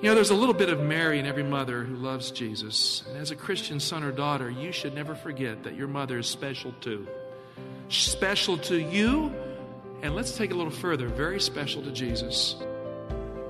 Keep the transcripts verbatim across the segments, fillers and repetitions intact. You know, there's a little bit of Mary in every mother who loves Jesus. And as a Christian son or daughter, you should never forget that your mother is special too. Special to you, and let's take it a little further, very special to Jesus.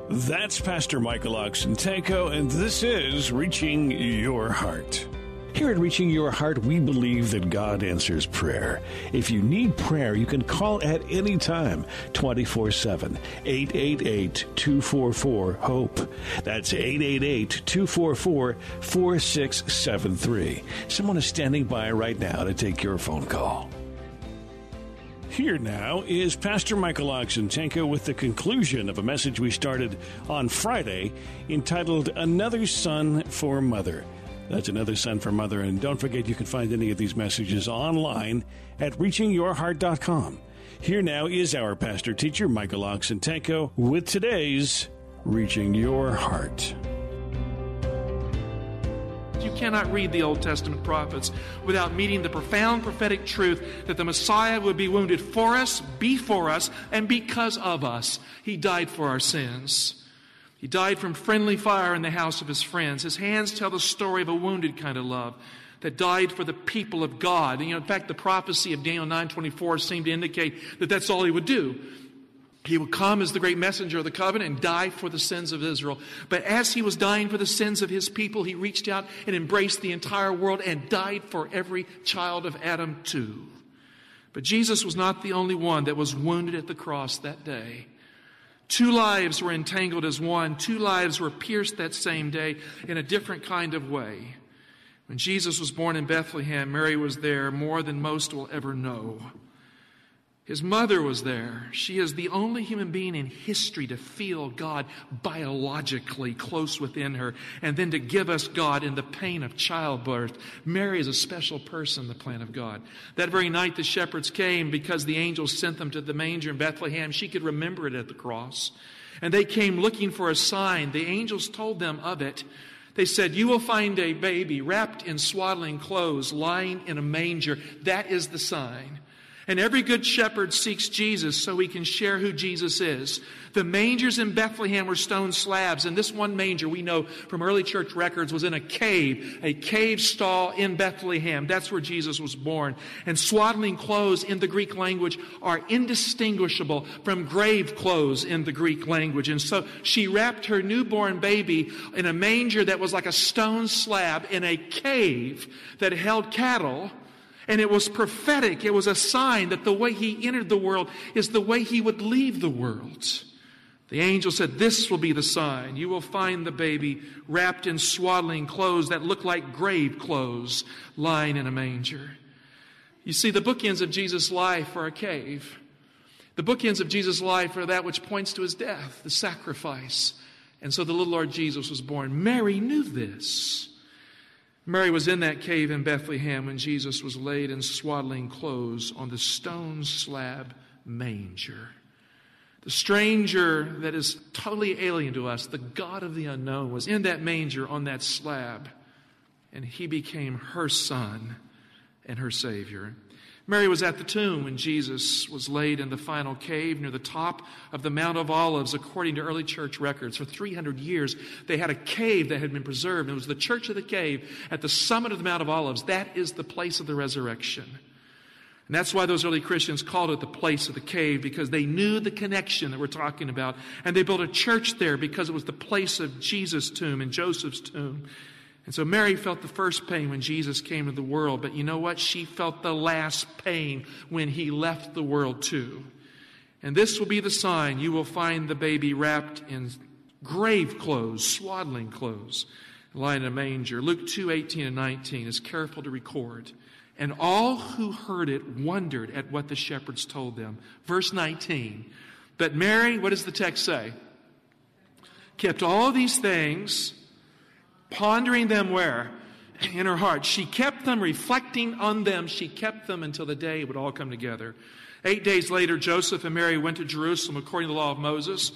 That's Pastor Michael Oxentenko, and this is Reaching Your Heart. Here at Reaching Your Heart, we believe that God answers prayer. If you need prayer, you can call at any time, twenty-four seven, eight eight eight, two four four, HOPE. That's eight eight eight, two four four, four six seven three. Someone is standing by right now to take your phone call. Here now is Pastor Michael Oxentenko with the conclusion of a message we started on Friday entitled, Another Son for Mother. That's Another Son for Mother. And don't forget, you can find any of these messages online at reaching your heart dot com. Here now is our pastor teacher, Michael Oxentenko, with today's Reaching Your Heart. You cannot read the Old Testament prophets without meeting the profound prophetic truth that the Messiah would be wounded for us, before us, and because of us. He died for our sins. He died from friendly fire in the house of his friends. His hands tell the story of a wounded kind of love that died for the people of God. And, you know, in fact, the prophecy of Daniel nine twenty-four seemed to indicate that that's all he would do. He would come as the great messenger of the covenant and die for the sins of Israel. But as he was dying for the sins of his people, he reached out and embraced the entire world and died for every child of Adam too. But Jesus was not the only one that was wounded at the cross that day. Two lives were entangled as one. Two lives were pierced that same day in a different kind of way. When Jesus was born in Bethlehem, Mary was there more than most will ever know. His mother was there. She is the only human being in history to feel God biologically close within her, and then to give us God in the pain of childbirth. Mary is a special person, the plan of God. That very night the shepherds came because the angels sent them to the manger in Bethlehem. She could remember it at the cross. And they came looking for a sign. The angels told them of it. They said, you will find a baby wrapped in swaddling clothes, lying in a manger. That is the sign. And every good shepherd seeks Jesus so he can share who Jesus is. The mangers in Bethlehem were stone slabs, and this one manger we know from early church records was in a cave, a cave stall in Bethlehem. That's where Jesus was born. And swaddling clothes in the Greek language are indistinguishable from grave clothes in the Greek language. And so she wrapped her newborn baby in a manger that was like a stone slab in a cave that held cattle. And it was prophetic. It was a sign that the way he entered the world is the way he would leave the world. The angel said, this will be the sign. You will find the baby wrapped in swaddling clothes that look like grave clothes, lying in a manger. You see, the bookends of Jesus' life are a cave. The bookends of Jesus' life are that which points to his death, the sacrifice. And so the little Lord Jesus was born. Mary knew this. Mary was in that cave in Bethlehem when Jesus was laid in swaddling clothes on the stone slab manger. The stranger that is totally alien to us, the God of the unknown, was in that manger on that slab, and he became her son and her Savior. Mary was at the tomb when Jesus was laid in the final cave near the top of the Mount of Olives, according to early church records. For three hundred years, they had a cave that had been preserved. It was the church of the cave at the summit of the Mount of Olives. That is the place of the resurrection. And that's why those early Christians called it the place of the cave, because they knew the connection that we're talking about. And they built a church there because it was the place of Jesus' tomb and Joseph's tomb. And so Mary felt the first pain when Jesus came to the world, but you know what? She felt the last pain when he left the world too. And this will be the sign. You will find the baby wrapped in grave clothes, swaddling clothes, lying in a manger. Luke two, eighteen and nineteen is careful to record. And all who heard it wondered at what the shepherds told them. Verse nineteen. But Mary, what does the text say? kept all these things, pondering them where? In her heart. She kept them, reflecting on them. She kept them until the day it would all come together. Eight days later, Joseph and Mary went to Jerusalem according to the law of Moses.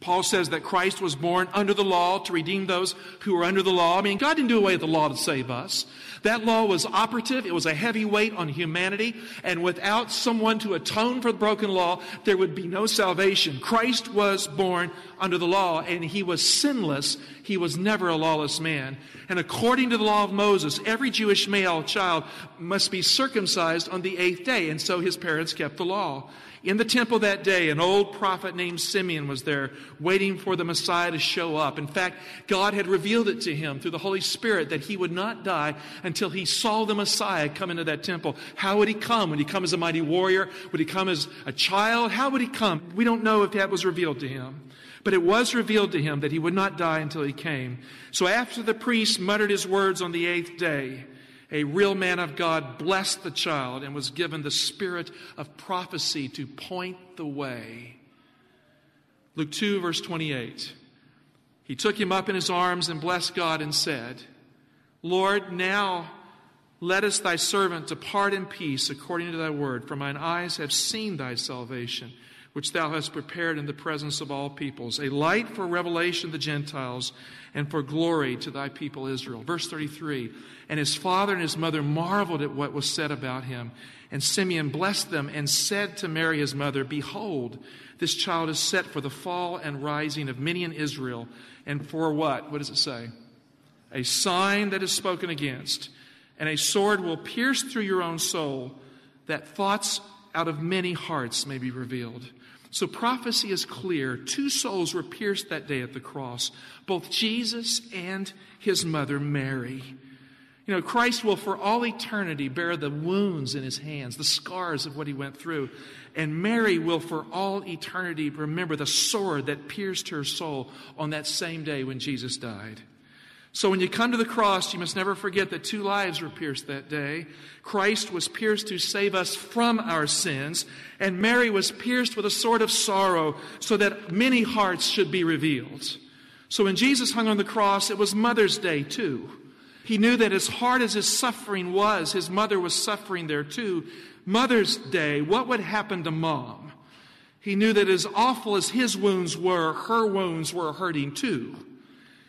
Paul says that Christ was born under the law to redeem those who were under the law. I mean, God didn't do away with the law to save us. That law was operative. It was a heavy weight on humanity. And without someone to atone for the broken law, there would be no salvation. Christ was born under the law, and he was sinless. He was never a lawless man. And according to the law of Moses, every Jewish male child must be circumcised on the eighth day. And so his parents kept the law. In the temple that day, an old prophet named Simeon was there waiting for the Messiah to show up. In fact, God had revealed it to him through the Holy Spirit that he would not die until he saw the Messiah come into that temple. How would he come? Would he come as a mighty warrior? Would he come as a child? How would he come? We don't know if that was revealed to him. But it was revealed to him that he would not die until he came. So after the priest muttered his words on the eighth day, a real man of God blessed the child and was given the spirit of prophecy to point the way. Luke two, verse twenty-eight. He took him up in his arms and blessed God and said, Lord, now lettest thy servant depart in peace according to thy word, for mine eyes have seen thy salvation, which thou hast prepared in the presence of all peoples, a light for revelation to the Gentiles and for glory to thy people Israel. Verse thirty-three, and his father and his mother marveled at what was said about him. And Simeon blessed them and said to Mary his mother, Behold, this child is set for the fall and rising of many in Israel. And for what? What does it say? A sign that is spoken against, and a sword will pierce through your own soul, that thoughts out of many hearts may be revealed. So prophecy is clear. Two souls were pierced that day at the cross, both Jesus and his mother Mary. You know, Christ will for all eternity bear the wounds in his hands, the scars of what he went through. And Mary will for all eternity remember the sword that pierced her soul on that same day when Jesus died. So when you come to the cross, you must never forget that two lives were pierced that day. Christ was pierced to save us from our sins, and Mary was pierced with a sword of sorrow so that many hearts should be revealed. So when Jesus hung on the cross, it was Mother's Day too. He knew that as hard as his suffering was, his mother was suffering there too. Mother's Day, what would happen to Mom? He knew that as awful as his wounds were, her wounds were hurting too.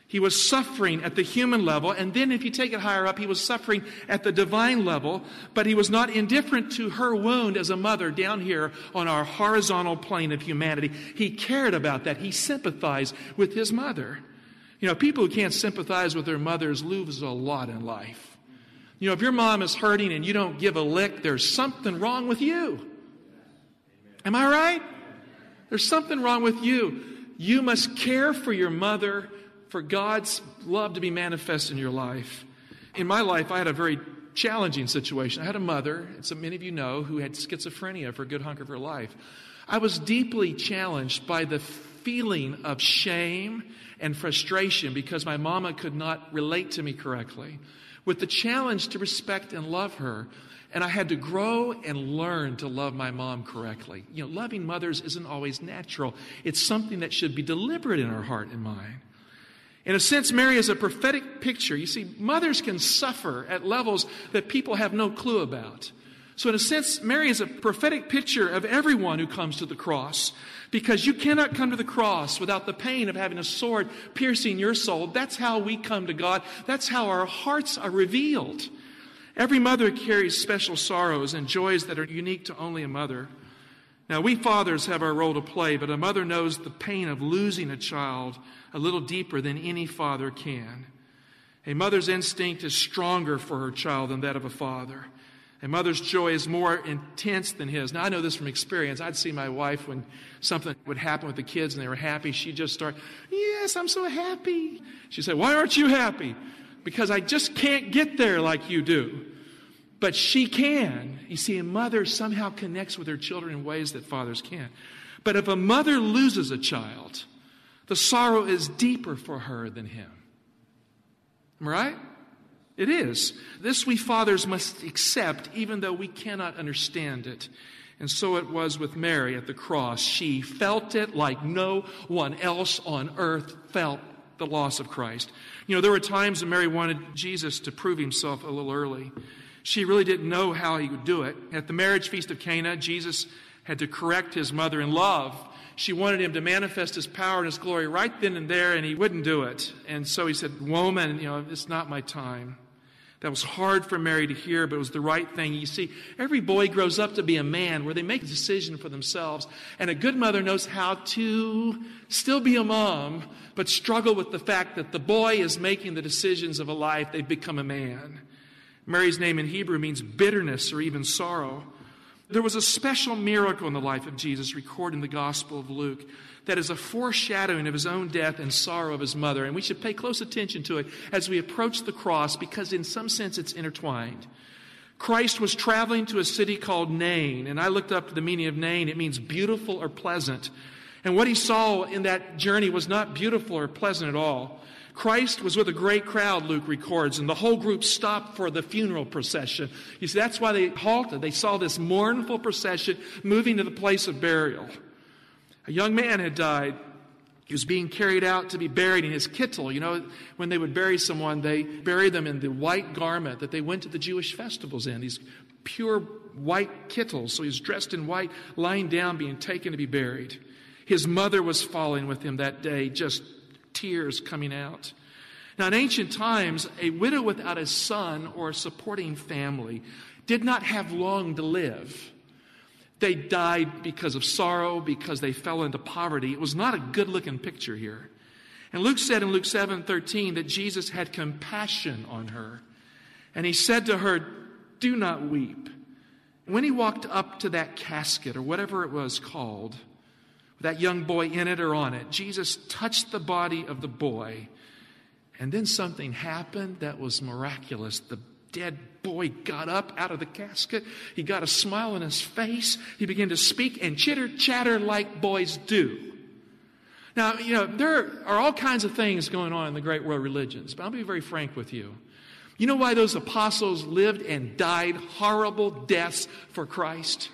He was suffering at the human level, and then if you take it higher up, he was suffering at the divine level, but he was not indifferent to her wound as a mother down here on our horizontal plane of humanity. He cared about that. He sympathized with his mother. You know, people who can't sympathize with their mothers lose a lot in life. You know, if your mom is hurting and you don't give a lick, there's something wrong with you. Am I right? There's something wrong with you. You must care for your mother, for God's love to be manifest in your life. In my life, I had a very challenging situation. I had a mother, as many of you know, who had schizophrenia for a good hunk of her life. I was deeply challenged by the feeling of shame and frustration because my mama could not relate to me correctly, with the challenge to respect and love her. And I had to grow and learn to love my mom correctly. You know, loving mothers isn't always natural. It's something that should be deliberate in our heart and mind. In a sense, Mary is a prophetic picture. You see, mothers can suffer at levels that people have no clue about. So in a sense, Mary is a prophetic picture of everyone who comes to the cross, because you cannot come to the cross without the pain of having a sword piercing your soul. That's how we come to God. That's how our hearts are revealed. Every mother carries special sorrows and joys that are unique to only a mother. Now, we fathers have our role to play, but a mother knows the pain of losing a child a little deeper than any father can. A mother's instinct is stronger for her child than that of a father. A mother's joy is more intense than his. Now, I know this from experience. I'd see my wife when something would happen with the kids and they were happy. She'd just start, yes, I'm so happy. She'd say, why aren't you happy? Because I just can't get there like you do. But she can. You see, a mother somehow connects with her children in ways that fathers can't. But if a mother loses a child, the sorrow is deeper for her than him. Am I right? It is. This we fathers must accept, even though we cannot understand it. And so it was with Mary at the cross. She felt it like no one else on earth felt the loss of Christ. You know, there were times when Mary wanted Jesus to prove himself a little early. She really didn't know how he would do it. At the marriage feast of Cana, Jesus had to correct his mother in love. She wanted him to manifest his power and his glory right then and there, and he wouldn't do it. And so he said, "Woman, you know, it's not my time." That was hard for Mary to hear, but it was the right thing. You see, every boy grows up to be a man where they make a decision for themselves. And a good mother knows how to still be a mom, but struggle with the fact that the boy is making the decisions of a life. They've become a man. Mary's name in Hebrew means bitterness or even sorrow. There was a special miracle in the life of Jesus recorded in the Gospel of Luke that is a foreshadowing of his own death and sorrow of his mother. And we should pay close attention to it as we approach the cross, because in some sense it's intertwined. Christ was traveling to a city called Nain. And I looked up the meaning of Nain. It means beautiful or pleasant. And what he saw in that journey was not beautiful or pleasant at all. Christ was with a great crowd, Luke records, and the whole group stopped for the funeral procession. You see, that's why they halted. They saw this mournful procession moving to the place of burial. A young man had died. He was being carried out to be buried in his kittel. You know, when they would bury someone, they bury them in the white garment that they went to the Jewish festivals in, these pure white kittels. So he was dressed in white, lying down, being taken to be buried. His mother was following with him that day, just tears coming out. Now, in ancient times, a widow without a son or a supporting family did not have long to live. They died because of sorrow, because they fell into poverty. It was not a good-looking picture here. And Luke said in Luke seven thirteen that Jesus had compassion on her. And he said to her, "Do not weep." And when he walked up to that casket, or whatever it was called, that young boy in it or on it, Jesus touched the body of the boy. And then something happened that was miraculous. The dead boy got up out of the casket. He got a smile on his face. He began to speak and chitter-chatter like boys do. Now, you know, there are all kinds of things going on in the great world religions, but I'll be very frank with you. You know why those apostles lived and died horrible deaths for Christ?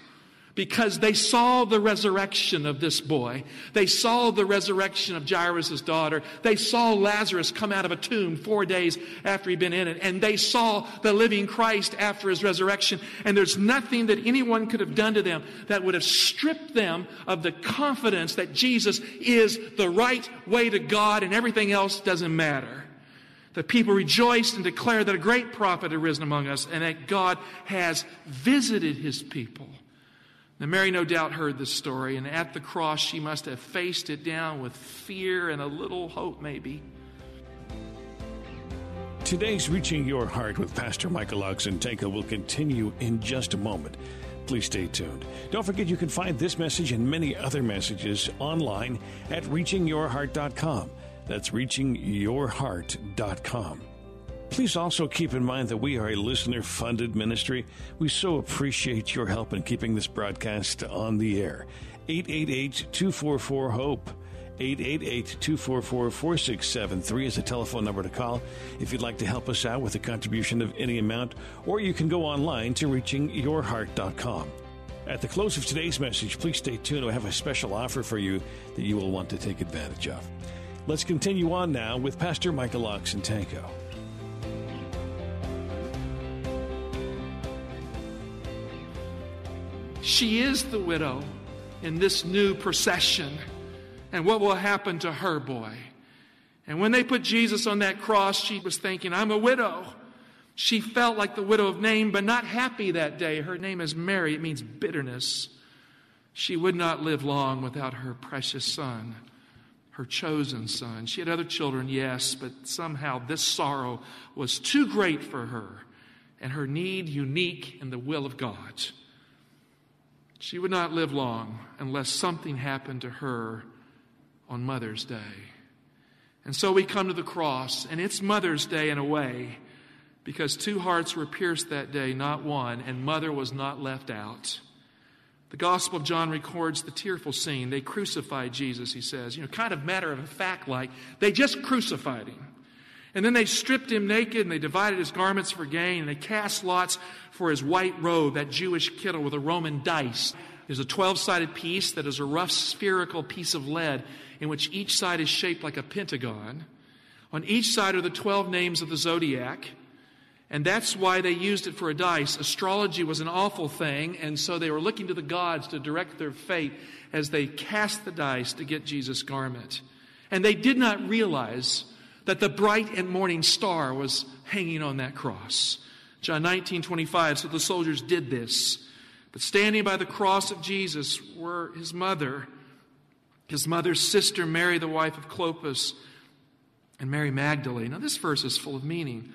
Because they saw the resurrection of this boy. They saw the resurrection of Jairus' daughter. They saw Lazarus come out of a tomb four days after he'd been in it. And they saw the living Christ after his resurrection. And there's nothing that anyone could have done to them that would have stripped them of the confidence that Jesus is the right way to God and everything else doesn't matter. The people rejoiced and declared that a great prophet had risen among us and that God has visited his people. Now, Mary no doubt heard this story, and at the cross she must have faced it down with fear and a little hope, maybe. Today's Reaching Your Heart with Pastor Michael Oxentenko will continue in just a moment. Please stay tuned. Don't forget you can find this message and many other messages online at reaching your heart dot com. That's reaching your heart dot com. Please also keep in mind that we are a listener-funded ministry. We so appreciate your help in keeping this broadcast on the air. eight eight eight, two four four, HOPE. eight eight eight, two four four, four six seven three is the telephone number to call if you'd like to help us out with a contribution of any amount, or you can go online to reaching your heart dot com. At the close of today's message, please stay tuned. We have a special offer for you that you will want to take advantage of. Let's continue on now with Pastor Michael Oxentenko. She is the widow in this new procession. And what will happen to her boy? And when they put Jesus on that cross, she was thinking, "I'm a widow." She felt like the widow of Nain, but not happy that day. Her name is Mary. It means bitterness. She would not live long without her precious son, her chosen son. She had other children, yes, but somehow this sorrow was too great for her and her need unique in the will of God. She would not live long unless something happened to her on Mother's Day. And so we come to the cross, and it's Mother's Day in a way, because two hearts were pierced that day, not one, and Mother was not left out. The Gospel of John records the tearful scene. They crucified Jesus, he says. You know, kind of matter of fact like, they just crucified him. And then they stripped him naked, and they divided his garments for gain, and they cast lots for his white robe, that Jewish kittel with a Roman dice. There's a twelve-sided piece that is a rough spherical piece of lead in which each side is shaped like a pentagon. On each side are the twelve names of the zodiac, and that's why they used it for a dice. Astrology was an awful thing, and so they were looking to the gods to direct their fate as they cast the dice to get Jesus' garment. And they did not realize that the bright and morning star was hanging on that cross. John nineteen twenty-five, so the soldiers did this. But standing by the cross of Jesus were his mother, his mother's sister Mary, the wife of Clopas, and Mary Magdalene. Now this verse is full of meaning.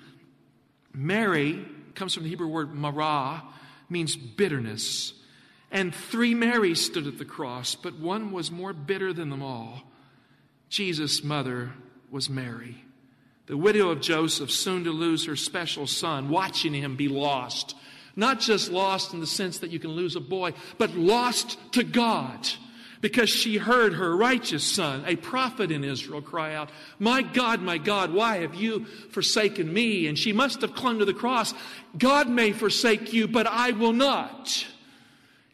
Mary comes from the Hebrew word marah, means bitterness. And three Marys stood at the cross, but one was more bitter than them all. Jesus' mother was Mary, the widow of Joseph, soon to lose her special son, watching him be lost. Not just lost in the sense that you can lose a boy, but lost to God, because she heard her righteous son, a prophet in Israel, cry out, "My God, my God, why have you forsaken me?" And she must have clung to the cross. God may forsake you, but I will not.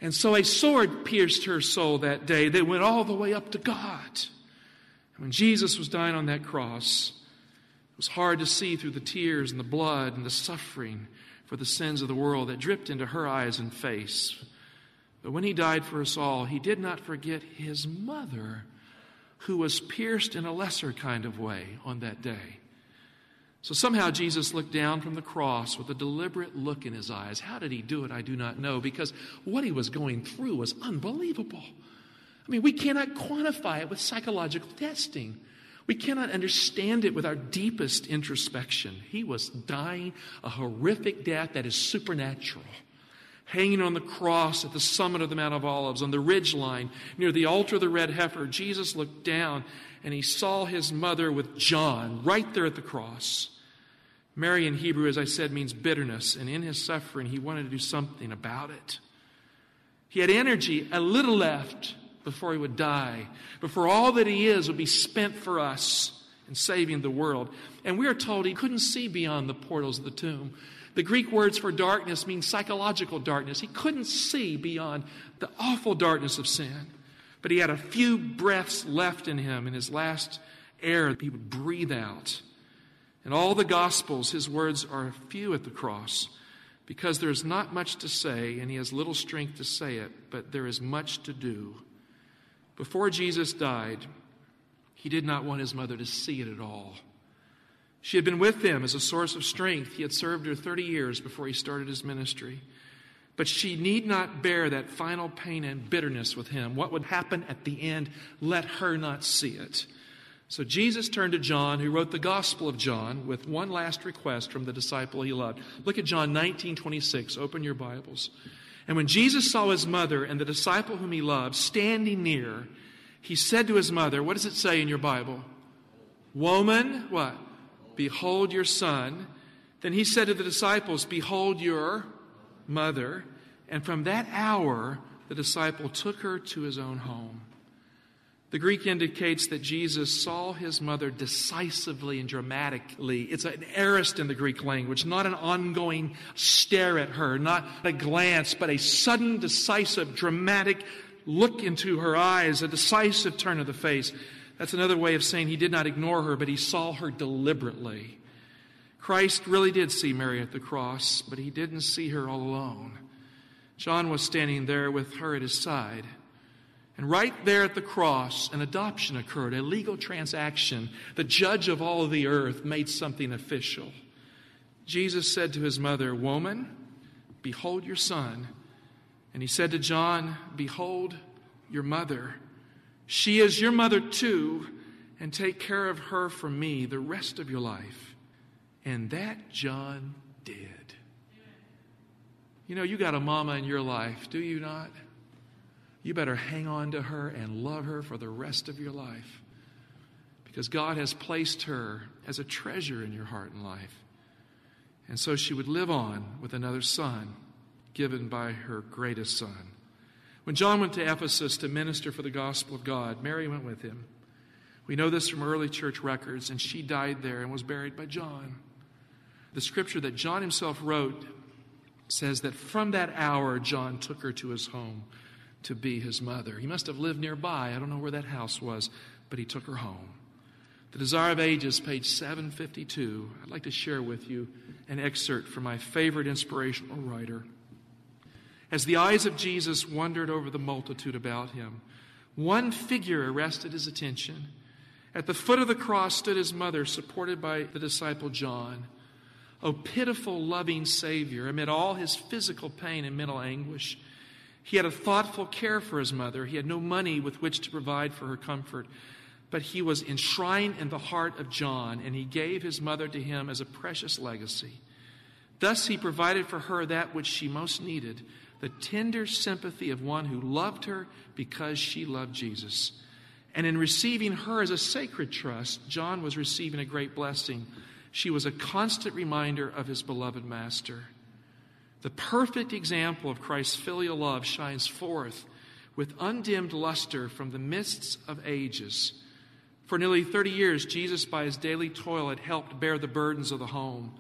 And so a sword pierced her soul that day. They went all the way up to God. And when Jesus was dying on that cross, it was hard to see through the tears and the blood and the suffering for the sins of the world that dripped into her eyes and face. But when he died for us all, he did not forget his mother, who was pierced in a lesser kind of way on that day. So somehow Jesus looked down from the cross with a deliberate look in his eyes. How did he do it? I do not know, because what he was going through was unbelievable. I mean, we cannot quantify it with psychological testing. We cannot understand it with our deepest introspection. He was dying a horrific death that is supernatural, hanging on the cross at the summit of the Mount of Olives, on the ridge line near the altar of the red heifer. Jesus looked down and he saw his mother with John right there at the cross. Mary in Hebrew, as I said, means bitterness, and in his suffering, he wanted to do something about it. He had energy, a little left, before he would die, before all that he is would be spent for us in saving the world. And we are told he couldn't see beyond the portals of the tomb. The Greek words for darkness mean psychological darkness. He couldn't see beyond the awful darkness of sin. But he had a few breaths left in him, in his last air that he would breathe out. In all the Gospels, his words are few at the cross, because there is not much to say, and he has little strength to say it, but there is much to do. Before Jesus died, he did not want his mother to see it at all. She had been with him as a source of strength. He had served her thirty years before he started his ministry. But she need not bear that final pain and bitterness with him. What would happen at the end, let her not see it. So Jesus turned to John, who wrote the Gospel of John, with one last request from the disciple he loved. Look at John nineteen twenty-six. Open your Bibles. And when Jesus saw his mother and the disciple whom he loved standing near, he said to his mother, what does it say in your Bible? Woman, what? Behold your son. Then he said to the disciples, behold your mother. And from that hour, the disciple took her to his own home. The Greek indicates that Jesus saw his mother decisively and dramatically. It's an aorist in the Greek language, not an ongoing stare at her, not a glance, but a sudden, decisive, dramatic look into her eyes, a decisive turn of the face. That's another way of saying he did not ignore her, but he saw her deliberately. Christ really did see Mary at the cross, but he didn't see her all alone. John was standing there with her at his side. And right there at the cross, an adoption occurred, a legal transaction. The judge of all the earth made something official. Jesus said to his mother, woman, behold your son. And he said to John, behold your mother. She is your mother too, and take care of her for me the rest of your life. And that John did. You know, you got a mama in your life, do you not? You better hang on to her and love her for the rest of your life, because God has placed her as a treasure in your heart and life. And so she would live on with another son given by her greatest son. When John went to Ephesus to minister for the gospel of God, Mary went with him. We know this from early church records, and she died there and was buried by John. The scripture that John himself wrote says that from that hour, John took her to his home, to be his mother. He must have lived nearby. I don't know where that house was, but he took her home. The Desire of Ages, page seven fifty-two. I'd like to share with you an excerpt from my favorite inspirational writer. As the eyes of Jesus wandered over the multitude about him, one figure arrested his attention. At the foot of the cross stood his mother, supported by the disciple John. O pitiful, loving Savior, amid all his physical pain and mental anguish, he had a thoughtful care for his mother. He had no money with which to provide for her comfort, but he was enshrined in the heart of John, and he gave his mother to him as a precious legacy. Thus he provided for her that which she most needed, the tender sympathy of one who loved her because she loved Jesus. And in receiving her as a sacred trust, John was receiving a great blessing. She was a constant reminder of his beloved master. The perfect example of Christ's filial love shines forth with undimmed luster from the mists of ages. For nearly thirty years, Jesus, by his daily toil, had helped bear the burdens of the home.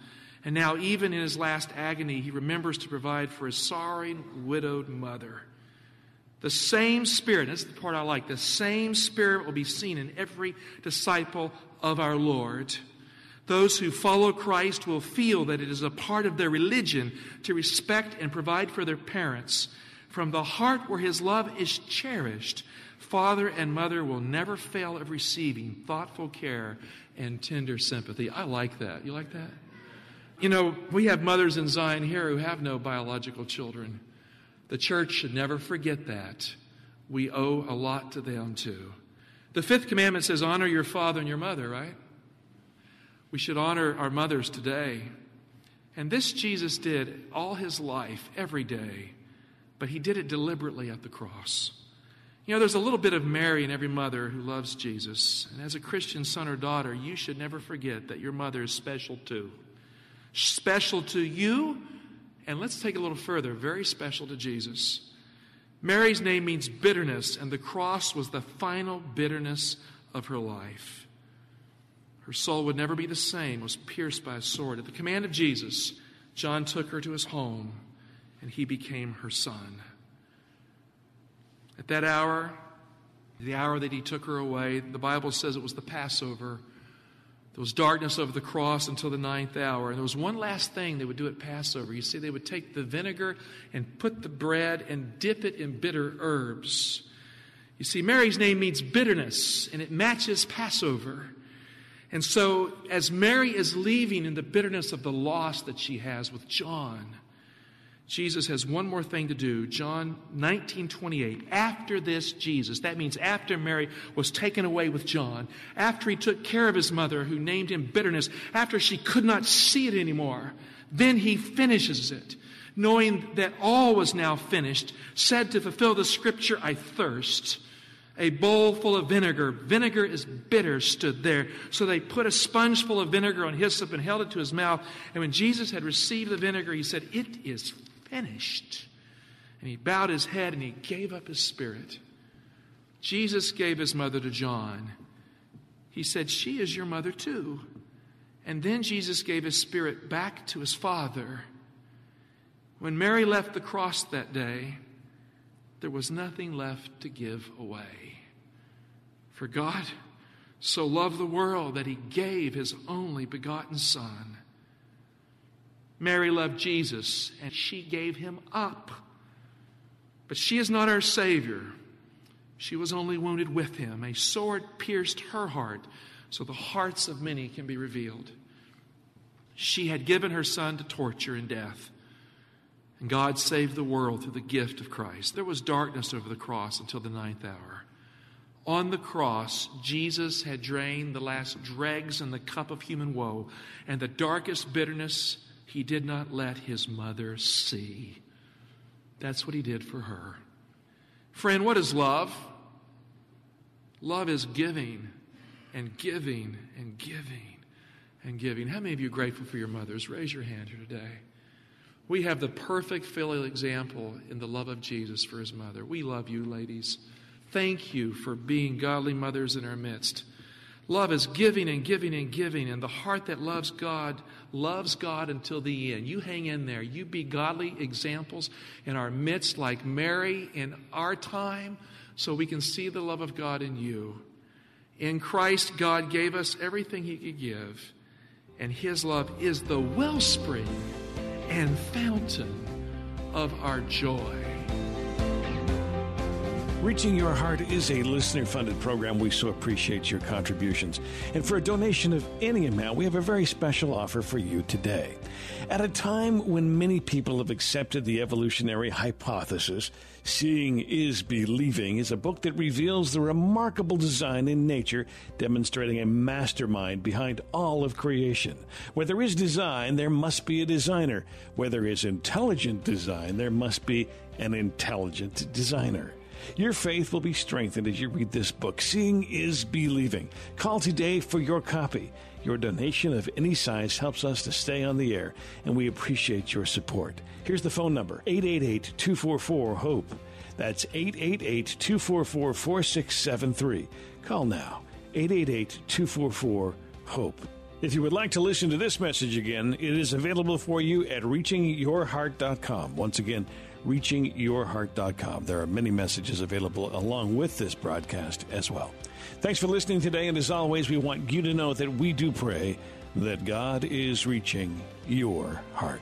And now, even in his last agony, he remembers to provide for his sorrowing, widowed mother. The same Spirit, that's the part I like, the same Spirit will be seen in every disciple of our Lord. Those who follow Christ will feel that it is a part of their religion to respect and provide for their parents. From the heart where his love is cherished, father and mother will never fail of receiving thoughtful care and tender sympathy. I like that. You like that? You know, we have mothers in Zion here who have no biological children. The church should never forget that. We owe a lot to them, too. The fifth commandment says, honor your father and your mother, right? We should honor our mothers today. And this Jesus did all his life, every day. But he did it deliberately at the cross. You know, there's a little bit of Mary in every mother who loves Jesus. And as a Christian son or daughter, you should never forget that your mother is special, too. Special to you. And let's take a little further, very special to Jesus. Mary's name means bitterness, and the cross was the final bitterness of her life. Her soul would never be the same, was pierced by a sword. At the command of Jesus, John took her to his home, and he became her son. At that hour, the hour that he took her away, the Bible says it was the Passover. There was darkness over the cross until the ninth hour. And there was one last thing they would do at Passover. You see, they would take the vinegar and put the bread and dip it in bitter herbs. You see, Mary's name means bitterness, and it matches Passover. And so as Mary is leaving in the bitterness of the loss that she has with John, Jesus has one more thing to do. John nineteen twenty-eight. After this, Jesus, that means after Mary was taken away with John, after he took care of his mother who named him bitterness, after she could not see it anymore, then he finishes it, knowing that all was now finished, said to fulfill the scripture, I thirst. A bowl full of vinegar, vinegar is bitter, stood there. So they put a sponge full of vinegar on hyssop and held it to his mouth. And when Jesus had received the vinegar, he said, it is finished. And he bowed his head and he gave up his spirit. Jesus gave his mother to John. He said, she is your mother too. And then Jesus gave his spirit back to his father. When Mary left the cross that day, there was nothing left to give away. For God so loved the world that he gave his only begotten Son. Mary loved Jesus, and she gave him up. But she is not our Savior. She was only wounded with him. A sword pierced her heart, so the hearts of many can be revealed. She had given her son to torture and death. And God saved the world through the gift of Christ. There was darkness over the cross until the ninth hour. On the cross, Jesus had drained the last dregs in the cup of human woe, and the darkest bitterness he did not let his mother see. That's what he did for her. Friend, what is love? Love is giving and giving and giving and giving. How many of you are grateful for your mothers? Raise your hand here today. We have the perfect filial example in the love of Jesus for his mother. We love you, ladies. Thank you for being godly mothers in our midst. Love is giving and giving and giving, and the heart that loves God loves God until the end. You hang in there. You be godly examples in our midst like Mary in our time so we can see the love of God in you. In Christ, God gave us everything he could give, and his love is the wellspring and fountain of our joy. Reaching Your Heart is a listener-funded program. We so appreciate your contributions. And for a donation of any amount, we have a very special offer for you today. At a time when many people have accepted the evolutionary hypothesis, Seeing is Believing is a book that reveals the remarkable design in nature, demonstrating a mastermind behind all of creation. Where there is design, there must be a designer. Where there is intelligent design, there must be an intelligent designer. Your faith will be strengthened as you read this book, Seeing is Believing. Call today for your copy. Your donation of any size helps us to stay on the air, and we appreciate your support. Here's the phone number, eight eight eight, two four four, HOPE. That's eight eight eight, two four four, four six seven three. Call now, eight eight eight, two four four, HOPE. If you would like to listen to this message again, it is available for you at reaching your heart dot com. Once again, reaching your heart dot com. There are many messages available along with this broadcast as well. Thanks for listening today, and as always, we want you to know that we do pray that God is reaching your heart.